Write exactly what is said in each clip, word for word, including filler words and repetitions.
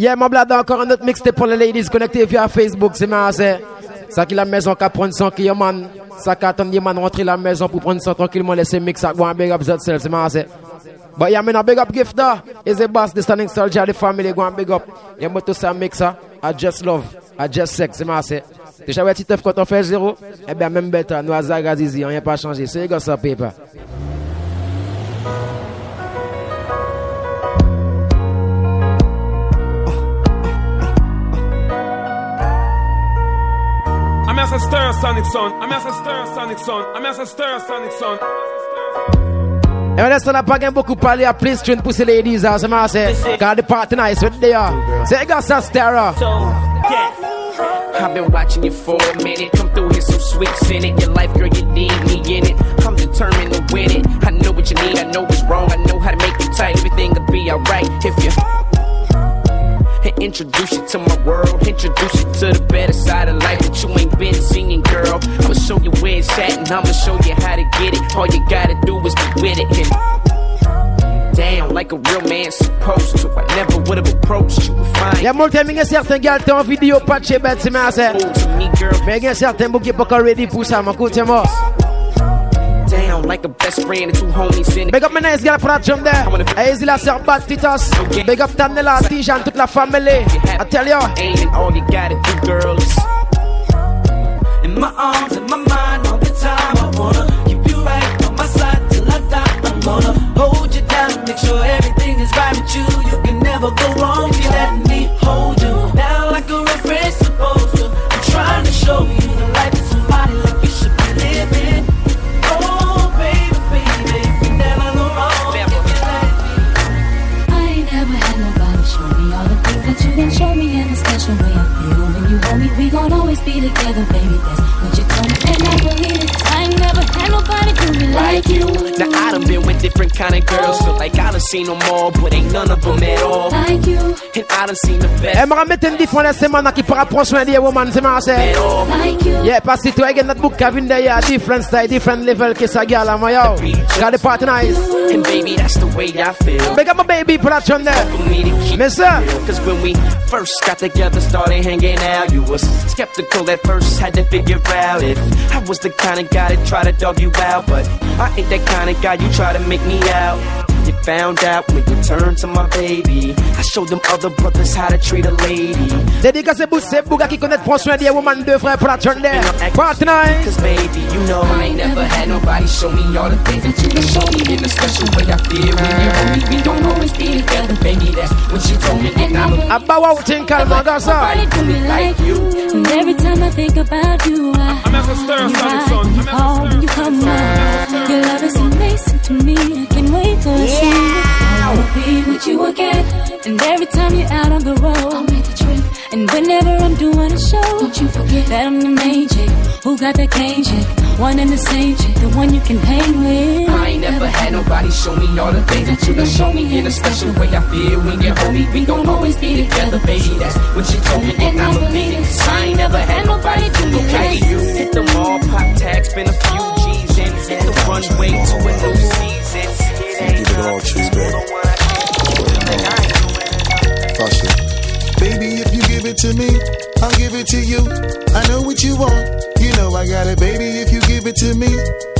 Yeah, mon blada, encore un autre mixtape pour les ladies. Connectez via Facebook, c'est ma c'est. Ça qui la maison qui prend son qui man. Ça qui attend man rentrer la maison pour prendre son tranquillement. Laissez mix à un big up yourself, c'est ma c'est. But yeah, man, a big up gift da. Is the boss, the standing soldier, the family, go and big up. Yeah, moi tout ça mix ça. I just love, I just sex, c'est ma c'est. Déjà, ouais, Titeuf, quand on fait zéro, eh bien, même bête, nous à Zagazizi, on n'a pas changé. C'est comme ça, Pépa. I'm as a Stereosonic son, I'm as a Stereosonic son, I'm as a Stereosonic son. Et on laisse on n'a pas gagné beaucoup parler à plus tune pour ces ladies, c'est ma c'est. Car the party nice with they are. C'est comme ça, Stera. I've been watching you for a minute. Come through here, some sweets in it. Your life, girl, you need me in it. I'm determined to win it. I know what you need, I know what's wrong. I know how to make you tight. Everything'll be alright if you. And introduce you to my world. Introduce you to the better side of life that you ain't been seeing, girl. I'ma show you where it's at, and I'ma show you how to get it. All you gotta do is be with it. And damn, like a real man supposed to. I never would've approached you if I ain't. Yeah, more time you get certain girl to on video patch it, but see me I said. You get certain book you book already push out, man, cool to more. Down like a best friend and two homies in it. Big up my nice girl for that jump there. Easy la sœur Batitas. Big up Tanela, Tijan, toute la famille. I tell you. And all you gotta do, girl, is in my arms, in my mind, all the time. I wanna keep you right on my side till I die. I'm gonna hold you down, make sure everything is right with you. You can never go wrong if you let me hold you. Now like a real friend's supposed to. I'm trying to show you the life of somebody like you should be living. And show me in a special way I feel when you hold me. We gon' always be together, baby. That's what you told me, and I believe it. I ain't never had nobody do me like you. Now I done been with different kind of girls, so like I done seen them all, but ain't none of them at all like you. And I done seen the best. Elle me ramène une différence la semaine qui para prochain des women, c'est ma sœur. Yeah, parce que tu as notre book Kevin Daya, different style, different level que ça gars la mayo. Got the party nice. And baby, that's the way I feel. Big up my baby, put that on there. Mais ça, cause when we first got together, started hanging out. You was skeptical at first, had to figure out if I was the kind of guy that tried to dog you out, but I ain't that kind of guy you try to make me out. You found out when you turned to my baby. I showed them other brothers how to treat a lady. Dédicacé pour ces bougas qui connaissent prendre soin des women de vrai pour la journée. Partner. Cause baby, you know I ain't never had nobody show me all the things that you can show me in a special way I feel. When you hold me, we don't always be together, baby. That's what you told me. And I'm about what you think, I'm gonna say. And every time I think about you, I I'm as a stir, son. Oh, you come on. Your love is amazing to me. I can't wait to. Yeah. I wanna be with you again. And every time you're out on the road, I'll make the trip. And whenever I'm doing a show, don't you forget that I'm the main chick. Who got that cane chick? One and the same chick, the one you can hang with. I ain't never had nobody show me all the things that you done show me in a special way I feel. When you hold me, we gon' always be together, baby. That's what you told me, and I believe it. I ain't never had nobody do me like you. Hit them all, pop tags, spend a few G's and hit the runway to a new season. All trees back. Baby, if you give it to me, I'll give it to you. I know what you want. You know I got it, baby. If you give it to me,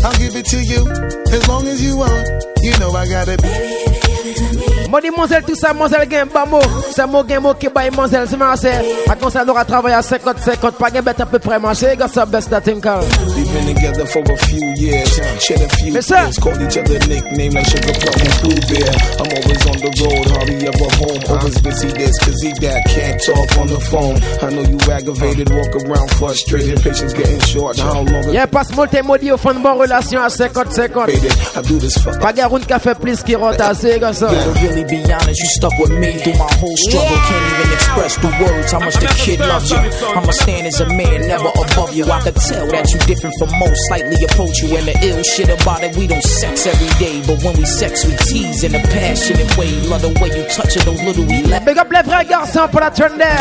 I'll give it to you. As long as you want, you know I got it, baby. If you give it to me. Moni monselle tout ça, monselle gain pas mot. C'est mot gain mot qui baille monselle, c'est ma sœur. A qu'on ça aura travaillé à cinquante cinquante, pas gain bête à peu près manger, got some best that thing call. Been together for a few years, shared a few years, called each other nickname like Sugar Plum and Blue Bear. I'm always on the road, hardly ever home. Always busy this, busy that, can't talk on the phone. I know you aggravated, walk around frustrated, patience getting short. How long? Yeah, passe mon temps maudit au fond de mon relation à cinquante cinquante. I do this for. Pas garoune café plus qui rentre à c'est comme ça. To really be honest, you stuck with me through my whole struggle. Can't even express the words how much the kid loves you. I'ma stand as a man, never above you. I could tell that you different. From most slightly approach you and the ill shit about it. We don't sex every day, but when we sex, we tease in a passionate way. Love the way you touch it, those little we laugh. Big up les vrais garçons pour la turn there.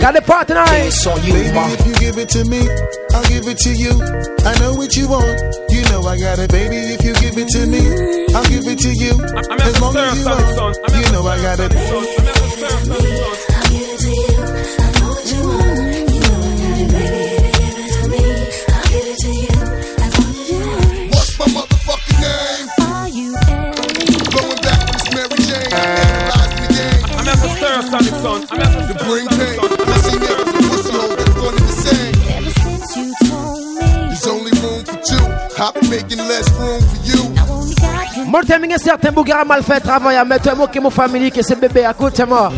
Got the party tonight. Baby, if you give it to me, I'll give it to you. I know what you want. You know I got it, baby. If you give it to me, I'll give it to you. As long as you want, you know I got it. Stereosonic son. The brain pain. I see niggas with pussy holes that's going in the sand. Ever since you told me there's only room for two, I've been making less room for you. Moi le terminé certain bougara mal fait travail à mettre un mot qui mon famille que c'est bébé à côté moi.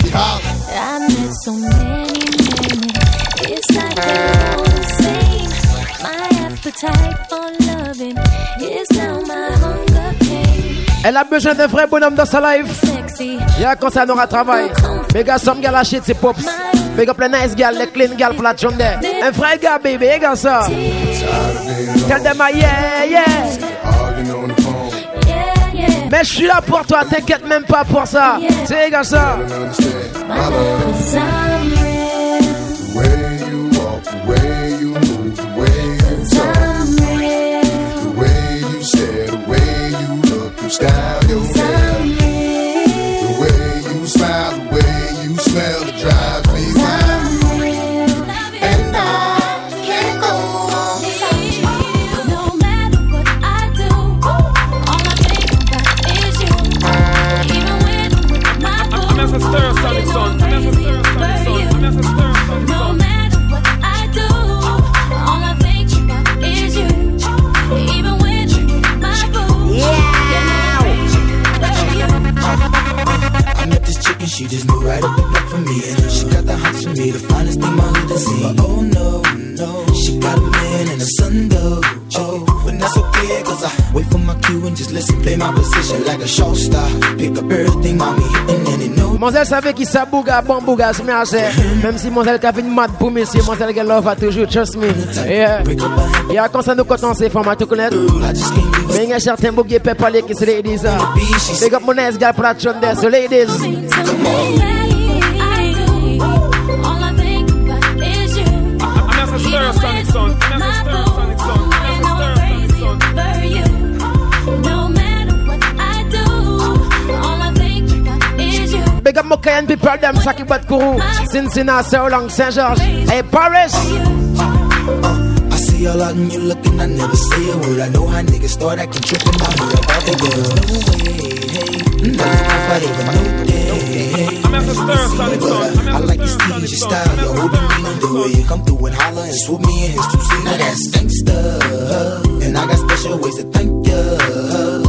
Elle a besoin d'un vrai bonhomme dans sa life. Y'a quand ça n'aura travail. Mes gars sont gars lâchés de ses pops. Mes gars plein nice gars, les clean gars pour la journée. Un vrai gars baby, les gars ça. Tell them I yeah yeah. Mais je suis là pour toi, t'inquiète même pas pour ça. C'est les gars ça. Style your hair, the way you smile, the way you smell, it drives me wild. And I can't go on without you. No matter what I do, all I think about is you. Even when I'm with my boo, I'm as a Stereosonic son. I'm as a Stereosonic son. I'm as a Stereosonic son. No matter what I do, all I think about is you. Even when you're with my boo. Yeah. I met this chick and she just moved right up the block for me. And she got the hots for me, the finest thing my hood has seen. But oh no, no, she got a man and a son though. Oh, but that's okay, cause I wait for my cue and just listen, play my position like a show star. Pick up everything, mommy, and then it knows. Monselle savait qu'il s'abouga, bon bouga, se met à serre. Même si Monselle a fait une mat pour monsieur, Monselle qu'elle love a toujours, trust me. Yeah, yeah, quand ça nous contente, c'est format, tu connais. Mais il y a certains bougs qui peuvent parler qui se les disent. Big up mon ass, gars, pour la chonde, so ladies. Come on. Big up my Cayenne people, them Saki Batkuru, Cincinnati, so long, Saint George, hey Paris. I see a lot and you looking, I never say a word. I know how niggas start acting trippin' out here about the girls. No way, hey, I I'm as a Stereosonic son. I like your style, your style, your whole demeanor, the way you come through and holler and swoop me in his two seats. Now that's gangsta, and I got special ways to thank ya.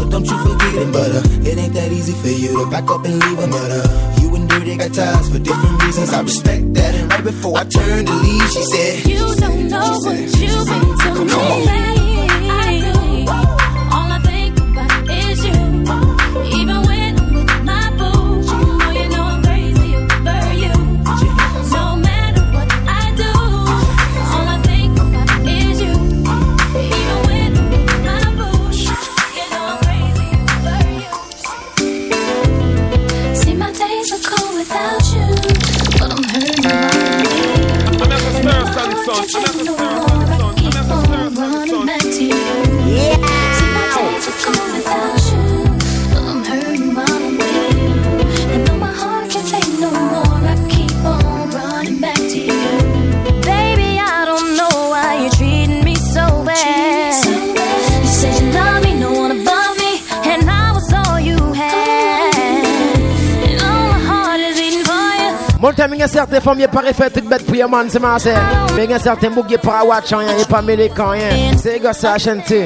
Don't you forget it, but uh, it ain't that easy for you to back up and leave a murder. You and Dirty got ties for different reasons. I respect that. And right before I turned to leave, she said, you don't know what you've been to me. I do. All I think about is you. Even when I'm with my boo, oh, you know I'm crazy over you. No matter what I do, all I think about is you. Even when I'm with my boo, you know I'm crazy over you. See, my days are cold without you, but I'm hurting my I'm as a Stereosonic son. I'm as a Stereosonic son. I'm as a Stereosonic son. Running back to you. Yeah. See, my days are cold without you. Mon temps, il y a certaines femmes qui paraissent faire toute bête pour les man, c'est ma sœur. Mais il y a certains boucs qui paraissent watch rien, et pas mêlés quand rien. C'est les gars, c'est H N T.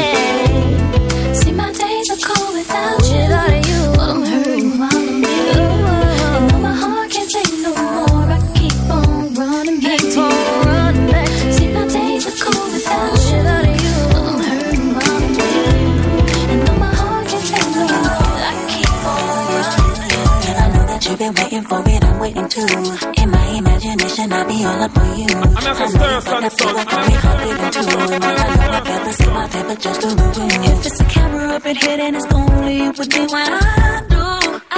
If it's a camera up in here, then it's only with me. When I do, I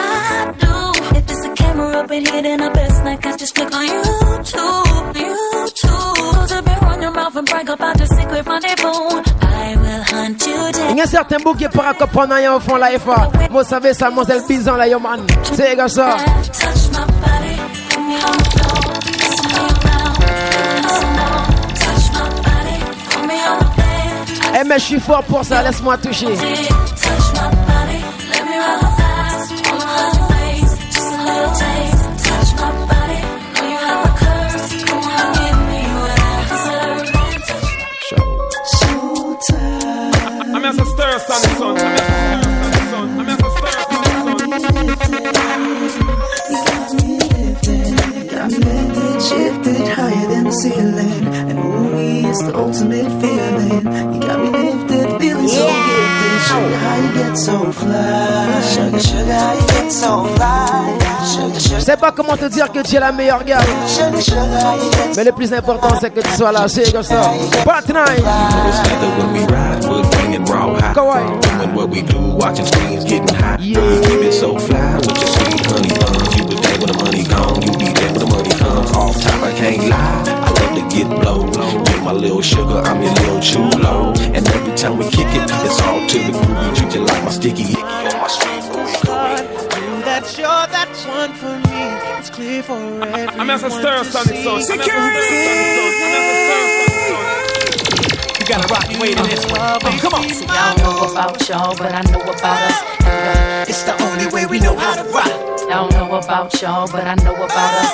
do. If it's a camera up in here, then I best not catch this click on YouTube, YouTube. Cause I've been running around and brag about your secret rendezvous. I will hunt you down. Il y a certains boucs qui parlent qu'on prend rien au fond la F A. Moi, savez ça, moi, c'est le bison la Yoman. C'est comme ça. Eh mais je suis fort pour ça, laisse-moi toucher. Sometimes lifted, shifted, higher than the ceiling. And ooh, it's the ultimate feeling. You got me lifted, feeling so gifted. Sugar, how you get so fly. Sugar, sugar, how you get so fly. Je sais pas comment te dire que tu es la meilleure gars, mais le plus important c'est que tu sois là, c'est comme ça. Part nine. Kawaii. Yeah. To get blown, get my little sugar, I'm your little chulo. And every time we kick it, it's all to the groove. Treat you like my sticky icky on my street. That you're that one for me. It's clear for everyone. I'm as a Stereosonic soul. Security. You gotta rock your way to this one. Oh, come on. See, I don't know about y'all, but I know about us. It's the only way we know how to rock. I don't know about y'all, but I know about us.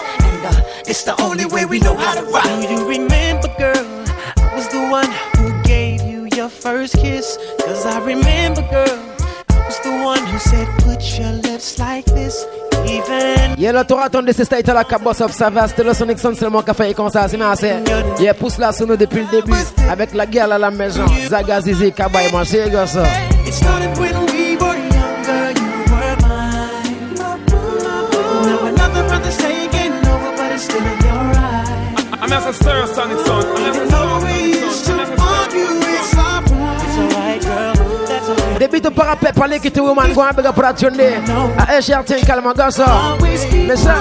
It's the only way we know how to rock. Do you remember, girl, I was the one who gave you your first kiss? Cause I remember, girl, I was the one who said put your lips like this. Even yeah, la Torah attend de ce style la cabosse of Savas, Stella Sonic Sanguette, c'est le mot café et comme ça, c'est bien assez. Yeah, pousse la sonne depuis le début, avec la guerre à la maison. Zaga, Zizi, Kaba et manger, gosse. It started when we were younger, you were mine. Now another brother's taking over, but it's still in your eyes. I'm as a Stereosonic song. And though we used to argue, it's our pride. It's alright, girl. Début de parapet, parler que tu es woman, go avec la production. Ah, eh, j'ai un calme, gosse. Mais ça.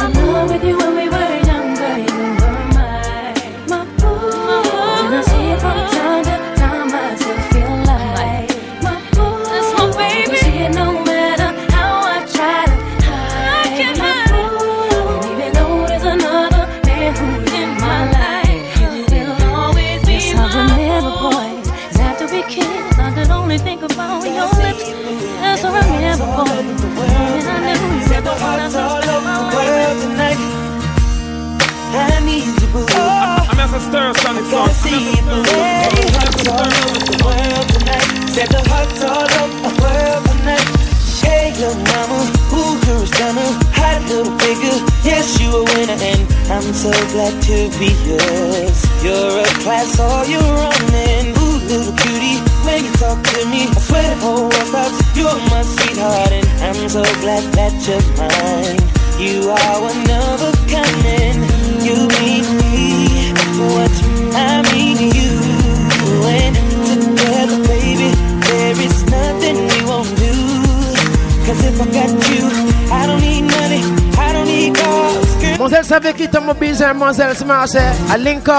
Mademoiselle Smash, I link up.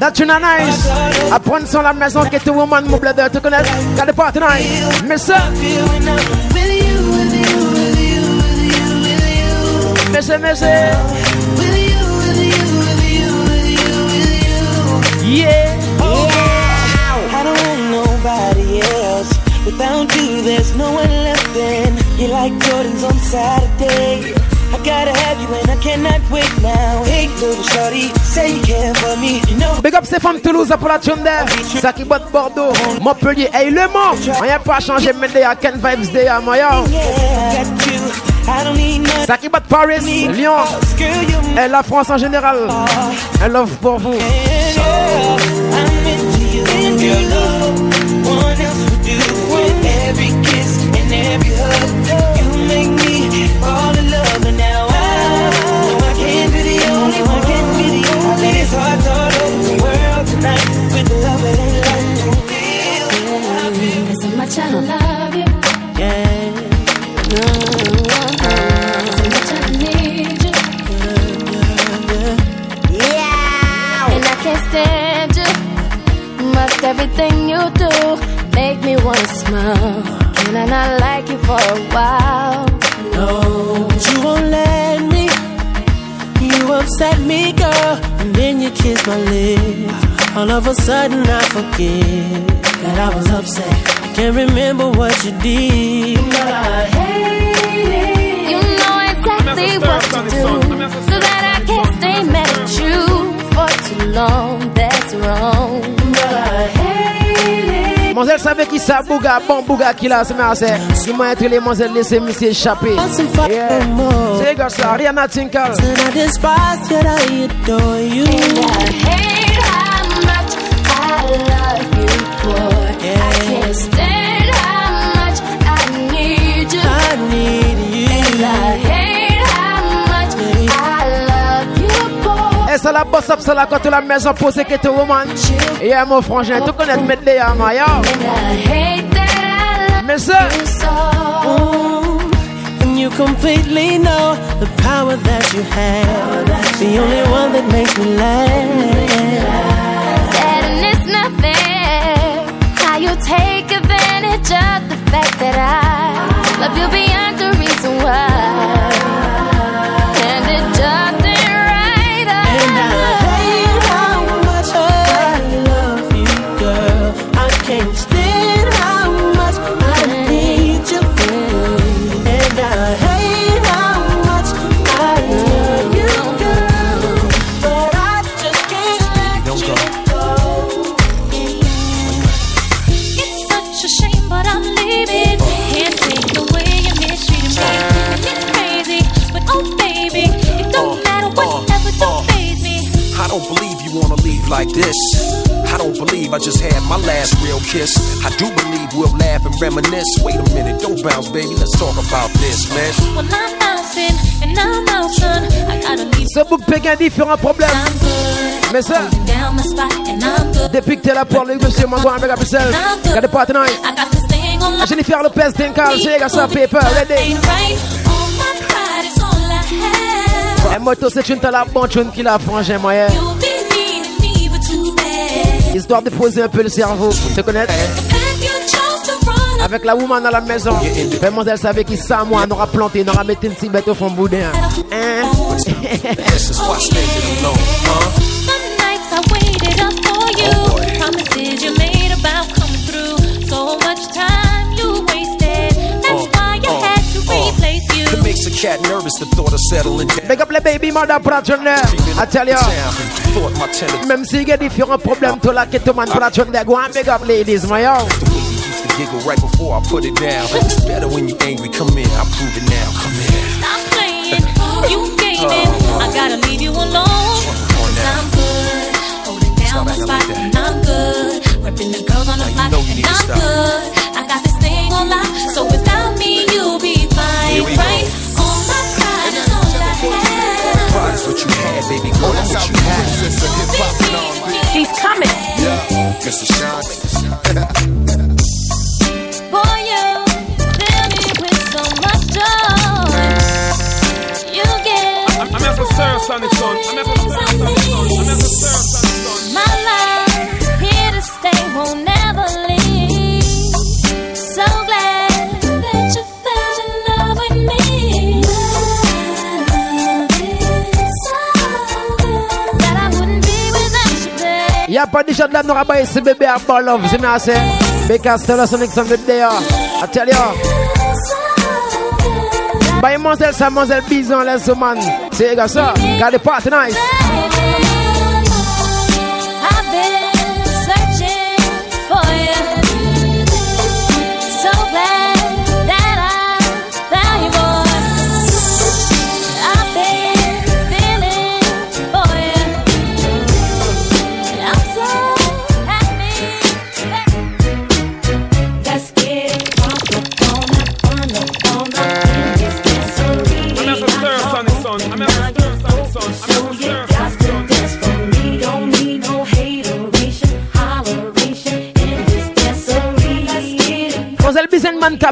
That's not nice. I prends sur la maison que tout le monde me blâme de te connaître. Car le partenaire, mais ça. Mais c'est mais c'est. Yeah. Oh, yeah. I don't want nobody else. Without you, there's no one left in. You're like Jordans on Saturday. I gotta have you and I cannot wait now. Hey, little shorty, say you care for me. You know. Big up ces femmes Toulouse pour la Tchondère. Ça qui botte Bordeaux, Montpellier. Hey, le monde. Rien pas changé, mais they are Ken Vibes, they are my own. Ça qui botte Paris, Lyon. Et la France en général. I love pour vous. I'm into you and your love. One else would do with every kiss and every hug. You make me fall in love, and now I know I can't be the only one. Can't be the only. It's hard all over the world tonight with love and life to feel. There's so much I love you. Yeah, no, there's so much I need you. Yeah, yeah, yeah. And I can't stand. Must everything you do make me want to smile? Can I not like you for a while? No, but you won't let me. You upset me, girl, and then you kiss my lips. All of a sudden I forget that I was upset. I can't remember what you did. You know I hate it. You know exactly what to do, so that I can't stay mad at you for elle savait qui ça bouga, bon bouga qui l'a, c'est ma sœur. Il m'a entré les manzelles, laissez monsieur échapper. Yeah, c'est comme ça, Rihanna Tinkle. Ça la bosse up, ça la quand tu la maison posée que tu woman. Yeah mon frangin, tu connais mettre les yams, yo. Mais ça. And you completely know the power that you have. The only one that makes me laugh. Sad and it's not fair. How you take advantage of the fact that I love you beyond the reason why. Like this, I don't believe I just had my last real kiss. I do believe we'll laugh and reminisce. Wait a minute, don't bounce, baby, let's talk about this, man. Well, I'm bouncing and I'm out, son. I gotta leave. Ça vous pègue un différent problème. Mais ça, depuis que t'es là pour les monsieur, moi, avec la pucelle. Regardez pas tonight. Jennifer Lopez, Tinkle, c'est grâce à Paper, ready. Et moi, c'est une telle bonne qui la frange, moi, yeah. Histoire de poser un peu le cerveau, te connaître. Avec la woman à la maison, vraiment elle savait qu'il ça moi n'aura planté, n'aura metté une petite bête au fond boudin. Hein? Cat nervous the thought of settling down. Big up le baby mother progenitor. I tell you. Même si il y a différents problèmes toi là que ton man progenitor go and big up ladies my yo. Giggle right before I put it down. It's better when you angry come in. I prove it now. Come in. Stop playing. You gaming. I got to leave you alone. I'm good. Holding down my spot. I'm good. Repping the girls on the block. I'm good. I got this thing on lock. So without me you'll be fine. Right? What you had, baby, go that's what you had. She's coming. Yeah, it's a shot. For you, fill me with so much joy. You get. I'm at the Stereosonic song. I'm at the Stereosonic song. I'm at the Stereosonic song. My love, here to stay, won't never leave. So glad that you fell in love with me. Y'a pas déjà de la n'aura pas ce bébé à ball love, c'est bien assez. Béka Stella Sonic Sanguette d'ailleurs. I tell you. Bye, mademoiselle, ça, mademoiselle, bison, laisse ce man. C'est comme ça. Gardez pas, c'est nice.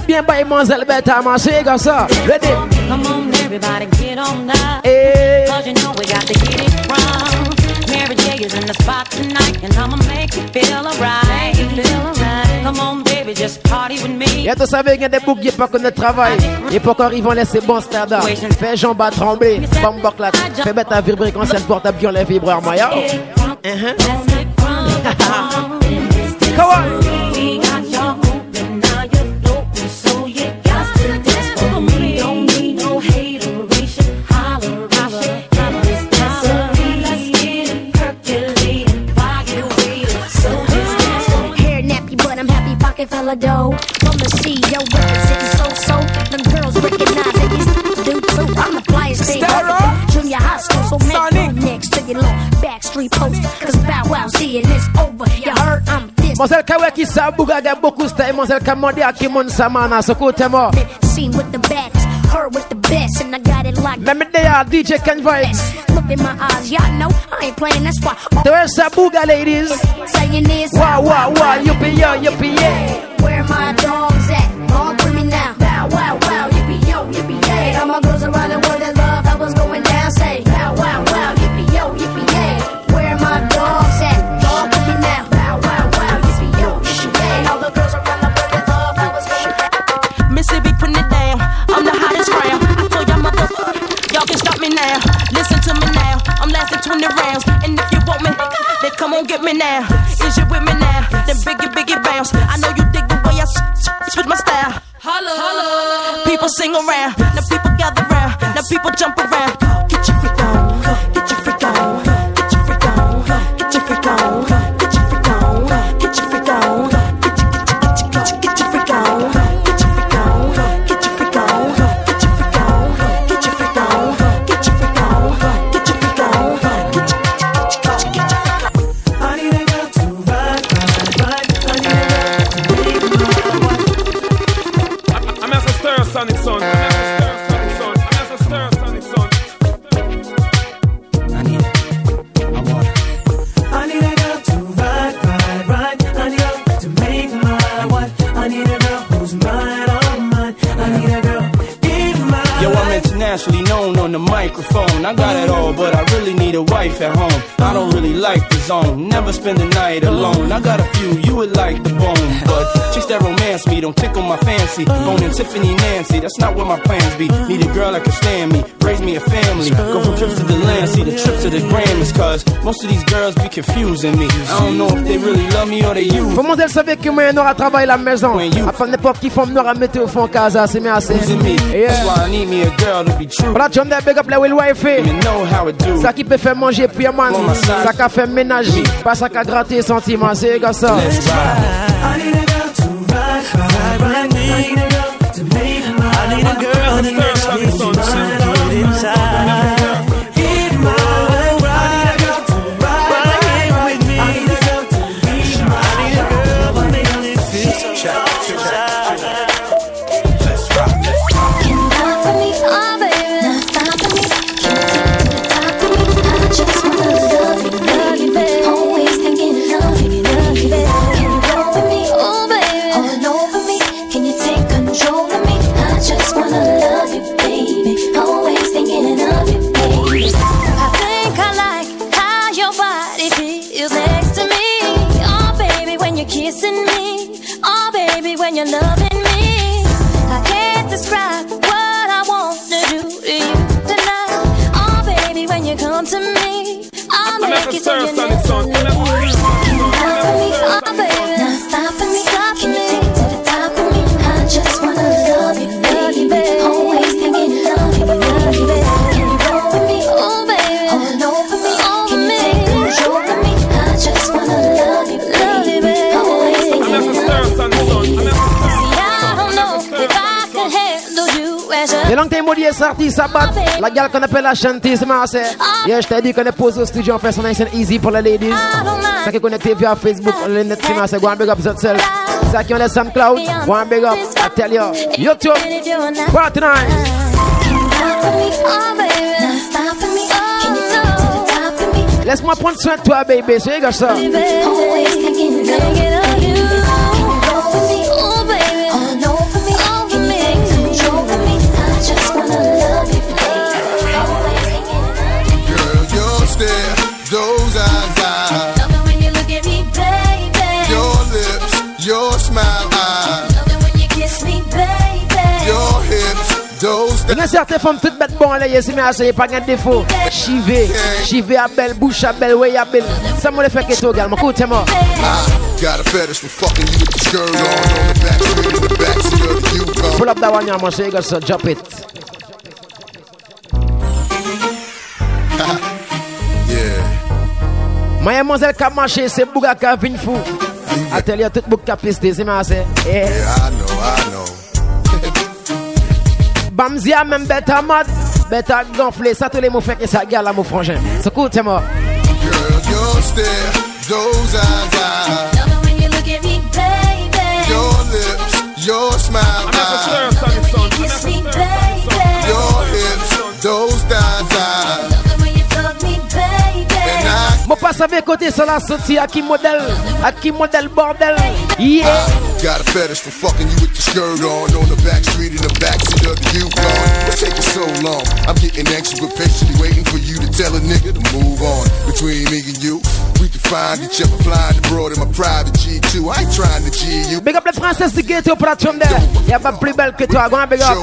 Bien by Monsel Beta, ma chérie, comme ça. Ready? Come on, everybody, get on up. Hey. Cause you know we got to get it wrong. Mary J is in the spot tonight, and I'ma make you feel alright. Feel alright. Come on, baby, just party with me. Y'a tous avec des boucs, y'a pas qu'on ne travaille. Et pourquoi ils vont laisser bon standard? Fais jambes à trembler, bombe boclate. Fais bête à vibrer quand c'est le portable qui enlève vibreur, Maya. Come on! hella dough from the C E O representing so-so. Them girls recognize that you do too. I'm the flyest thing junior high school, so make room next to your little backstreet post, cause Bow Wow seeing this over. You heard I'm this. Mazel kawe ki sa buga de boku stay. Mazel kamande akimon samana sokote mo. Seen with the backs, heard with the best, and I got it locked. Let me they are D J Ken vibes. Look in my eyes, y'all know I ain't playing. That's why. There's a booga, ladies. Saying this. Wow, wow, wow. You be yo, you be yeah. Where my dogs at? All with me now. Bow, wow, wow. You be yo, you be yeah. All my girls around the world that love how was going down. Say bow, wow, wow. You be yo, you be yeah. Where my dogs at? All with me now. Bow, wow, wow. You be yo, you be yeah. All the girls around the world that love how was going down. Missy be putting it down. I'm the hottest round. I told y'all motherfuckers, y'all can stop me now. Listen to me now. I'm lasting twenty rounds, and if you want me, then come on get me now. Is you with me now? Then biggie biggie bounce. I know you dig the way I switch my style. Holla, holla. People sing around, now people gather round, now people jump around. Get your freak on, get your freak on, get your freak on, get your freak on, get your freak on, get your freak on, get your get your freak on, get your freak on, get your freak on, get your freak on, get your freak on, get your freak on, get your freak on, get your get your freak on. I need a girl to ride, ride, ride. I need a girl to ride, ride, ride. I'm as a Stereosonic son. I'm as a Stereosonic son. I'm as a Stereosonic son. I need it. I want it. I need a girl to ride, ride, ride. I need a girl to make my wife. I need a girl who's mine, all mine. I need a girl in my life. Yo, I'm internationally known on the microphone. I got it all, but I really need a wife at home. I don't really like the zone. Never spend the night alone. I got a few, you would like the bone. But chicks that romance me don't tickle my fancy. Boning Tiffany Nancy, that's not what my plans be. Need a girl that can stand me, raise me a family. Go from trips to the land, see the trips to the Grammys. Cause most of these girls be confusing me. I don't know if they really love me or they use. Comment elle savait que moi et Nora travaille la maison. Afin n'importe qui forme Nora mettre au fond casa, c'est mes assez. That's why I need me a girl to be true. Voilà, John, big up la Will Wife. Ça qui peut faire manger puis man. Ça qu'a fait ménage, pas ça qu'a gratté sentiment, c'est comme ça. I need a girl to ride, ride, ride me. I need a girl to make my I need a girl to make my life inside. You're loving me. I can't describe what I want to do to you tonight. Oh, baby, when you come to me, I'll I'm make you so you never leave. Oh, baby, now stop for me. Stop Can me. You take it to the top of me? I just wanna love you, love you, baby. Always thinking love you, love you, baby. Can you roll for me? Oh, baby, all over me. All Can you take control for me? I just wanna love you, love you, baby. Always thinking love you. Et long t'es modié sorti sabat. La gale qu'on appelle la chanteuse Marseille. Yeah, je t'ai dit qu'on est posé au studio, on fait son nice and easy pour les ladies. Ça qui est connecté via Facebook, le net c'est Marseille. Go and big up yourself. Ça qui on les SoundCloud. Go and big up. I tell you, YouTube. What tonight? Laisse-moi prendre soin de toi, baby. C'est comme ça. Those eyes, I love it when you look at me, baby. Your lips, your smile, I love it when you kiss me, baby. Your hips, those. Il y a certaines femmes toutes bêtes bon là, yes mais assez pas grand défaut. Chivé, chivé à belle bouche, à belle way, à belle. Ça me le fait que toi également. Écoute-moi. Got a fetish for fucking you with the skirt on on the back, on the back seat of the U-Car. Pull up that one, y'all, man. Say so jump it. Yeah. Mademoiselle Kamache, c'est Bouga Kavin Fou. I tell you, tout book capiste, c'est ma c'est. Yeah, I know, I know. Bamzia même bêta mode, bêta gonflé, ça tous les mots fait que ça gala mon frangin. C'est cool, t'es mort. Girl, your stare, those eyes, I love it when you look at me, baby. Your lips, your smile, I love it when you kiss me, baby. Your lips, those eyes, I love it when you fuck me, baby. Mon passe à mes côtés, ça l'a senti à qui modèle, à qui modèle bordel. Yeah. Got a fetish for fucking you with your skirt on, on the back street in the backseat of the Yukon. It's taking so long, I'm getting anxious but patiently waiting for you to tell a nigga to move on. Between me and you, we can find each other flying abroad in my private G two. I ain't trying to G you. Big up les princesses de ghetto platform there. Y'a pas plus belle que toi, grand big up.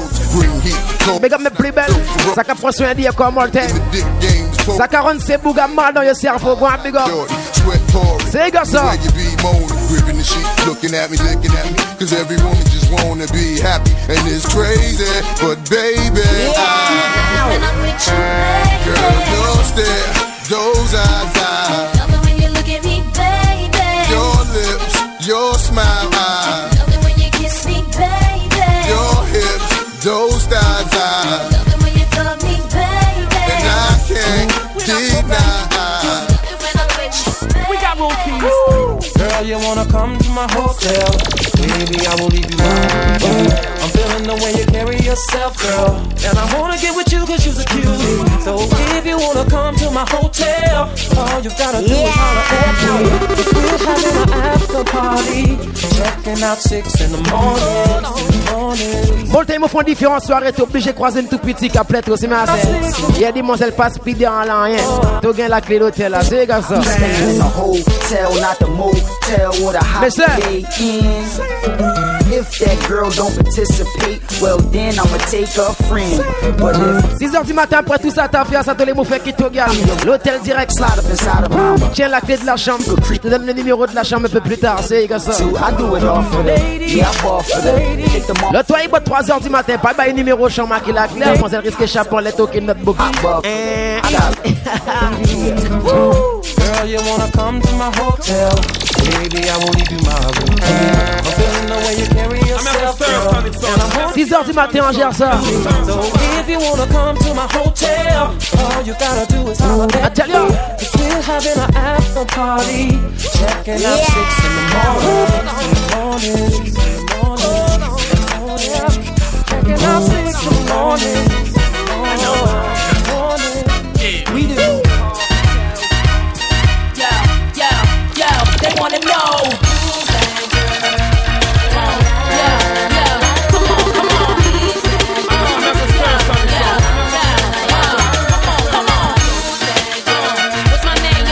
Big up mes plus belles. Ça qu'a François dit comme Mortel. Ça qu'a Ron c'est bouga mal dans le cerveau, grand big up. C'est gars ça. Looking at me, looking at me, cause every woman just wanna be happy, and it's crazy, but baby, yeah. I, when I'm with you, baby. Girl, your stare, those eyes, I love it when you look at me, baby. Your lips, your smile, I love it when you kiss me, baby. Your hips, those thighs, I love it when you love me, baby. And I can't deny. Girl, you wanna come to my hotel? Baby, I will leave you right here. I'm feeling the way you carry yourself, girl, and I wanna get with you cause you're a cutie. So if you wanna come to my hotel, all you gotta do is holler at me. We're having an after party, checking out six in the morning. Bon, t'es mon fond différent, soirée, t'es obligé de croiser une toute petite caplette aussi, ma sœur. Y'a des monselles pas speedées en l'an, rien. T'as gagné la clé d'hôtel, là, c'est comme ça. Mais ça, six heures du matin après tout ça, ta fiancée à tous les moufettes qui te regardent. L'hôtel direct. Tiens la clé de la chambre. Je te donne le numéro de la chambre un peu plus tard. C'est comme ça. Le toit il boit trois heures du matin. Pas de numéro chambre qui la clé. Elle risque échappant les tokens notre book. Girl, you wanna come to my hotel? Baby, I won't leave you my room. I'm feeling the way you carry yourself, girl. six heures du matin en Gersa. So if you wanna come to my hotel, all you gotta do is holler at me. We're still having an after party, checking out six in the morning. Morning, morning, checking out six in the morning. Morning, we do. They wanna know. Come on, come on. Come on. What's my name?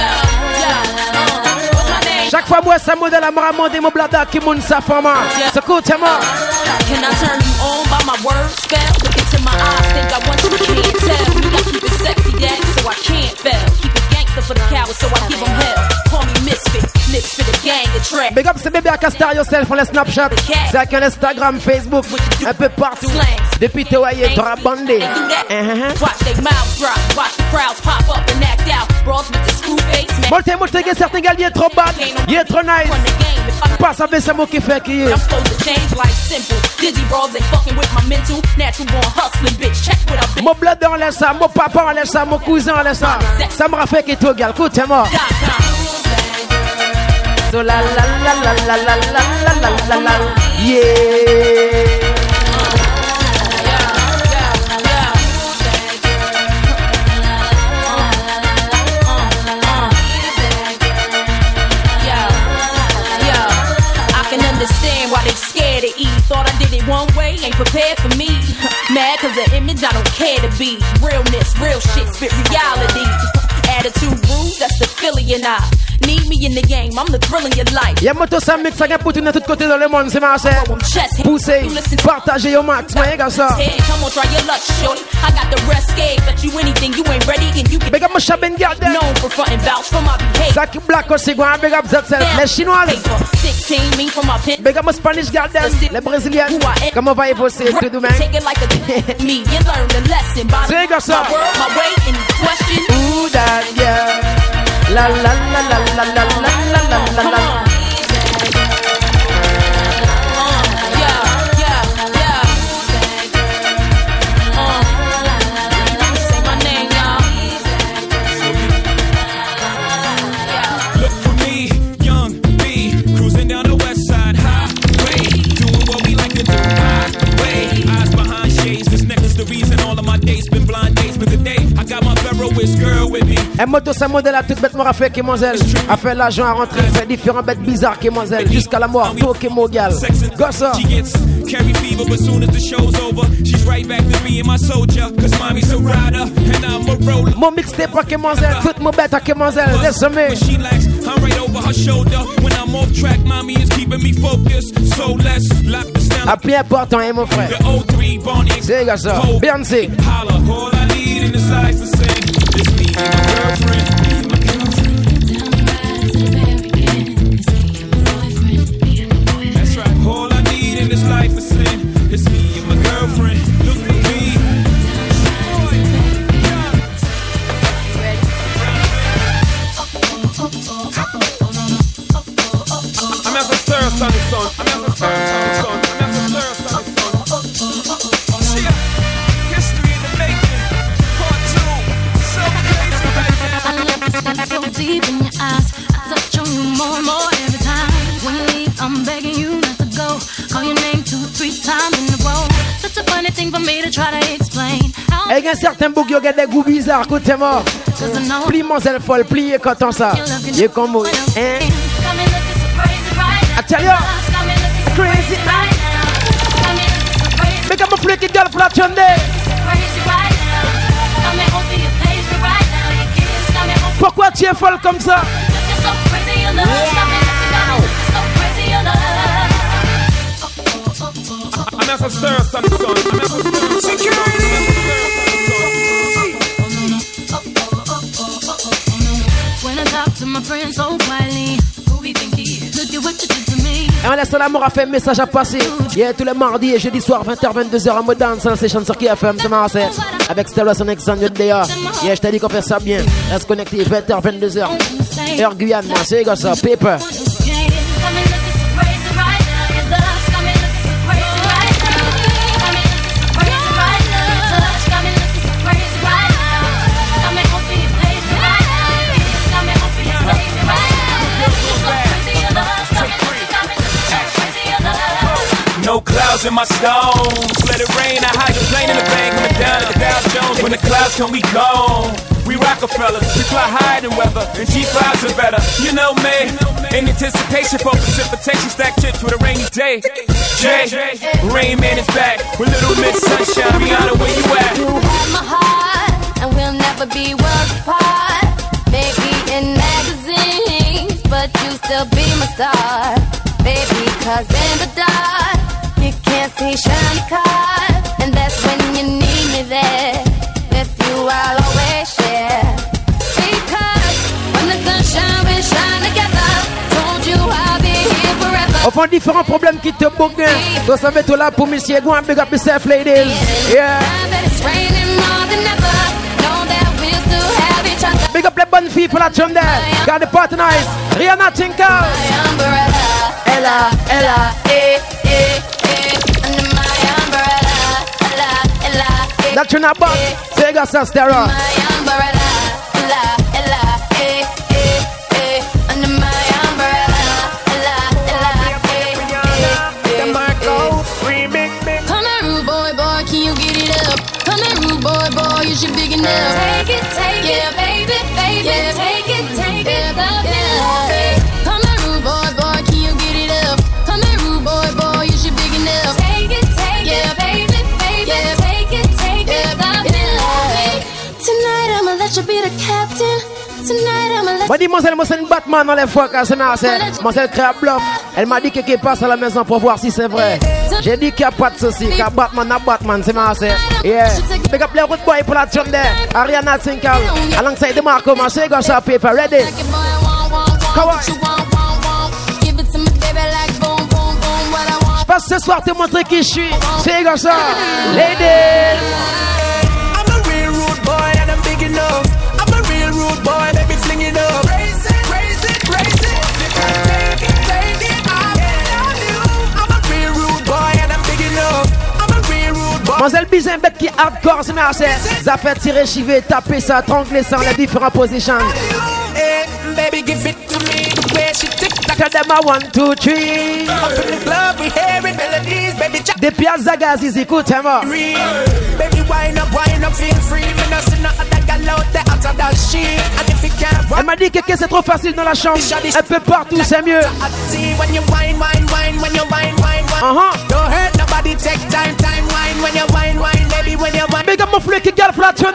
What's my name? Chaque fois moi ça modèle à me ramener mon blada qui monte sa femme. C'est cool, t'es mort. Can I turn you on by my word spell? Look into my eyes, think I want you to can't tell. I keep it sexy, daddy, so I can't fail. Keep it gangster for the cowards, so I give them hell. Call me misfit. Big up, c'est bébé à Castar yourself, on les Snapchat, c'est avec un Instagram, Facebook, un peu partout. Depuis te voyez, t'auras bandé. Bon, t'es mouche, t'es certain gars, il est trop bad, il est trop nice. Pas savoir ce mot qui fait qui est. Mon bled on laisse ça, mon papa on laisse ça, mon cousin on laisse ça. Ça me rafait qu'il te gale, écoute, t'es mort. So la la la la la la la la la la, yeah. I can understand why they scared to eat. Thought I did it one way, ain't prepared for me. Mad cause the image I don't care to be. Realness, real shit, spit reality. Attitude rude, that's the Philly and I. Need me in the game, I'm the thrill in your life. Y'a moto ça mix, ça gagne pour tourner de tous côtés dans le monde, c'est ma chère. Poussez, partagez au max, voyez comme ça. Come on, try your luck, shorty. I got the rest gave, but you anything, you ain't ready and you can. Big up my shopping garden. Known for front and vouch for my behavior. Zaki Black aussi, go on, big up Zetzel. Les Chinoises. sixteen, me from my pit. Big up my Spanish garden. Les Brésiliennes. Comment va y bosser, tout de même. Take it like a me, you learn the lesson. C'est comme ça. My way in question. Ooh, that, yeah. La la la la la la la la la la la la. Elle moto sa modèle à toute bête mort à fait qu'émoiselle. A fait l'argent à rentrer, fait différents bêtes bizarres qu'émoiselle. Jusqu'à la mort, tout qu'émoiselle. Gossa. Carry fever, but soon as the show's over, she's right back to being my soldier. Cause mommy's a rider, and I'm a roller. Mon mixtape à Kemanzel, toute mon bête à Kemanzel, laisse-moi. When she lacks, I'm right over her shoulder. When I'm off track, mommy is keeping me focused. So let's lock this down. A plus important, hein, mon frère. The O three, Bonnie, c'est gars ça. Beyoncé. Holla, all I need in this life is sing. It's me, my girlfriend. Et un certain bouc qui a des goûts bizarres, écoutez-moi. Plie mon zèle folle, pliez quand on ça. Et comme vous. Atelier. Crazy night. Mais comme vous fliquez, girl, flatchonne. Pourquoi tu es folle comme ça? Et on laisse l'amour à faire un message à passer. Yeah, tous les mardis et jeudi soir vingt heures vingt-deux heures à Modane, c'est la session sur qui a fait un semaine avec Stella Sonic Sanguette. Yeah, je t'ai dit qu'on fait ça bien. Reste connecté vingt heures vingt-deux heures. Heure Guyane, moi, c'est comme ça. Paper. No clouds in my stones. Let it rain, I hide the plane in the bank. Coming down at the Dow Jones. When the clouds come, we gone. We Rockefellers, we fly higher than weather. And G fives are better, you know me. In anticipation for precipitation, stack chips with a rainy day. Jay, Rain Man is back. With Little Miss Sunshine, Rihanna, where you at? You have my heart, and we'll never be worlds apart. Maybe in magazines, but you still be my star. Baby, cause in the dark you can't see shiny cars, and that's when you need me there. With you, I'll always share. Because when the sunshine we shine together, told you I'll be here forever. Enfin, différents problèmes qui te bouquent. Vous savez tout là pour Monsieur Gouin, big up yourself, ladies. Yeah. Big up les bonnes filles pour la chum there. Got the party nice. Rihanna Tinka. Ella, Ella, eh, eh. That you're not bad, say got some stereo. My umbrella, la, la, eh, eh, eh. Under my umbrella, la, la, eh, eh, eh. Come here, rude boy, boy, can you get it up? Come here, rude boy, boy, you should big enough. Take it, take it, baby, baby, take it, take it, love it. Come here, rude boy, boy, can you get it up? Come here, rude boy, boy, you should big enough. Take it, take it, baby, baby. Moi dis mademoiselle, moi c'est une Batman dans les fois quand c'est Marcel. Marcel crée un bluff. Elle m'a dit que qu'elle passe à la maison pour voir si c'est vrai. J'ai dit qu'il n'y a pas de souci, qu'à Batman à Batman, c'est Marcel. Yeah. Big up les road boys pour la journée. Ariana Tinka. Alors ça y est, moi commence à gauche à paper. Ready? Je passe ce soir te montrer qui je suis. C'est comme ça. Ladies. I'm a real rude boy, let me fling it up. Raise it, raise it, raise it. Take it, take it, I'm on you. I'm a real rude boy and I'm big enough. I'm a real rude boy. Mademoiselle Bizin, bête qui hardcore, c'est marché. Ça fait tirer, chiver, taper, ça, trangler sans les différentes positions. Hey, baby, give it to me. The way she tick, tac, them a one, two, three. Up in the club, we hearing melodies, baby. Des pièces à gaz, ils écoutent, hein, moi. Baby, wind up, wind up, feel free. When I see no other girl out there after that shit. Elle m'a dit que c'est trop facile dans la chambre. Un peu partout c'est mieux. Big up mon flou qui garde la tune.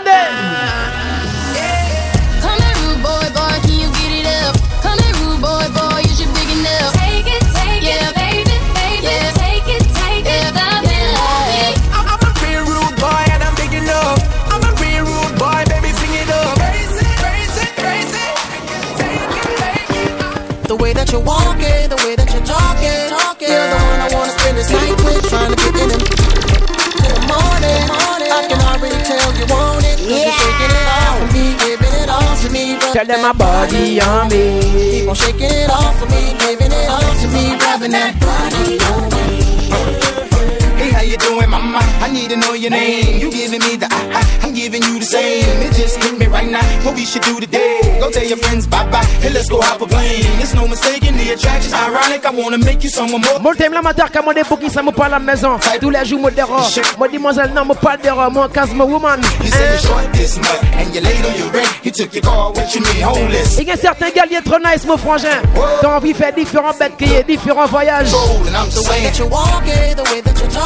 That you're walking, the way that you're talking, talking. You're the one I wanna spend this night with, trying to get in the, in the morning, morning. I can already tell you want it, 'cause yeah. You're shaking it off for me, giving it all to me. Tell them my body on me. Keep on shaking it off for me, giving it all to me, grabbing that body on me. Hey, how you doing, mama? I need to know your name. You giving me the I, I, I'm giving you the same. It just hit me right now. What we should do today? Go tell your friends bye bye. Hey, let's go hop a plane. It's no mistake in the attraction's ironic. I wanna make you someone more. Moi t'aime la matière comme on est pour qui ça me parle à la maison. Tous les jours me dérange. Moi demoiselle non me parle d'erreur. Moi casse ma woman. You said you short this month and you late on your rent. You took your car, what you mean homeless? Il y a certains gars qui est trop nice mon frangin. T'as envie faire différents bêtes, créer différents voyages.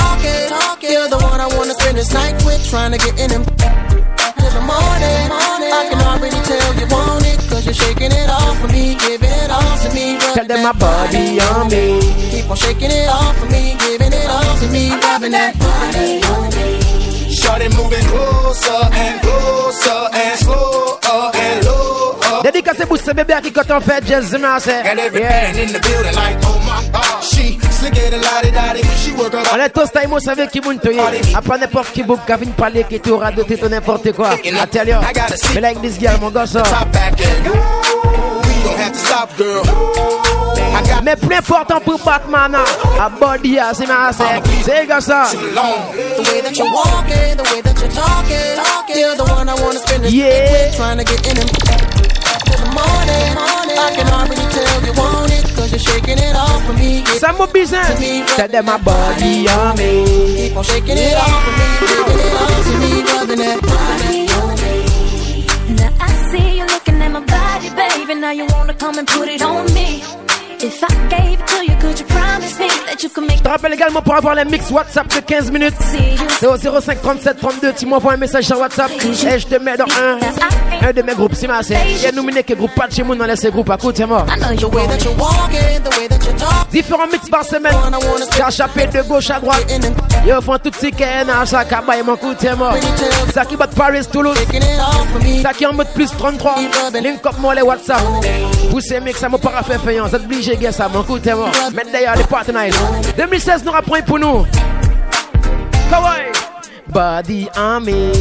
Talking, talking. You're the one I wanna spend this night with, trying to get in him. In the morning, morning, I can already tell you want it, 'cause you're shaking it off for me, giving it all to me. Tell them my body on me. Keep on shaking it off for me, giving it all to me, grabbing that body on me. Shawty moving closer and closer and slower and lower. Dédicacé pour ce bébé à qui quand on fait jazz master. And every man in the building like oh my god, she. On est tous taïmos avec qui mountoye. Après n'importe qui bouge, Gavin Palais qui t'aura doté de n'importe quoi. I tell you, mais like this girl, mon gosse. Mais plus important pour Batman, à body, c'est ma sœur. C'est comme ça. Yeah. Ça m'oblige. Tell them my body on me. Keep on shaking it off for me, giving it all to me, loving that body on me. Now I see you looking at my body, baby. Now you wanna come and put it on me. If I gave it to you, could you promise me that you could make? Je te rappelle également pour avoir les mix WhatsApp de quinze minutes. C'est au zéro cinq trente-sept trente-deux. Tu m'envoies un message sur WhatsApp et je te mets dans un un de mes groupes. C'est ma série. Il y a nominé que groupe pas de chez moi dans les groupes à côté moi. Différents mix par semaine. J'ai chapé de gauche à droite. Ils font toutes ces canards. Ça cabaye mon côté moi. Ça qui bat Paris Toulouse. Ça qui en mode plus trente-trois. Link up moi les WhatsApp. Pour ces mix ça me paraît faire faillant. Vous êtes obligé. Ça mon coup t'es mort. Mais d'ailleurs les partenaires deux mille seize nous rapprennent pour nous. Kawaii body army.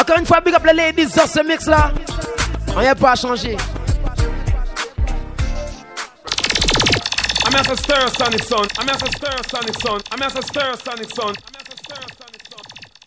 Encore une fois big up les ladies dans ce mix là. On n'y a pas à changer. I'm as a Stereosonic son. I'm as a Stereosonic son. I'm as a Stereosonic son.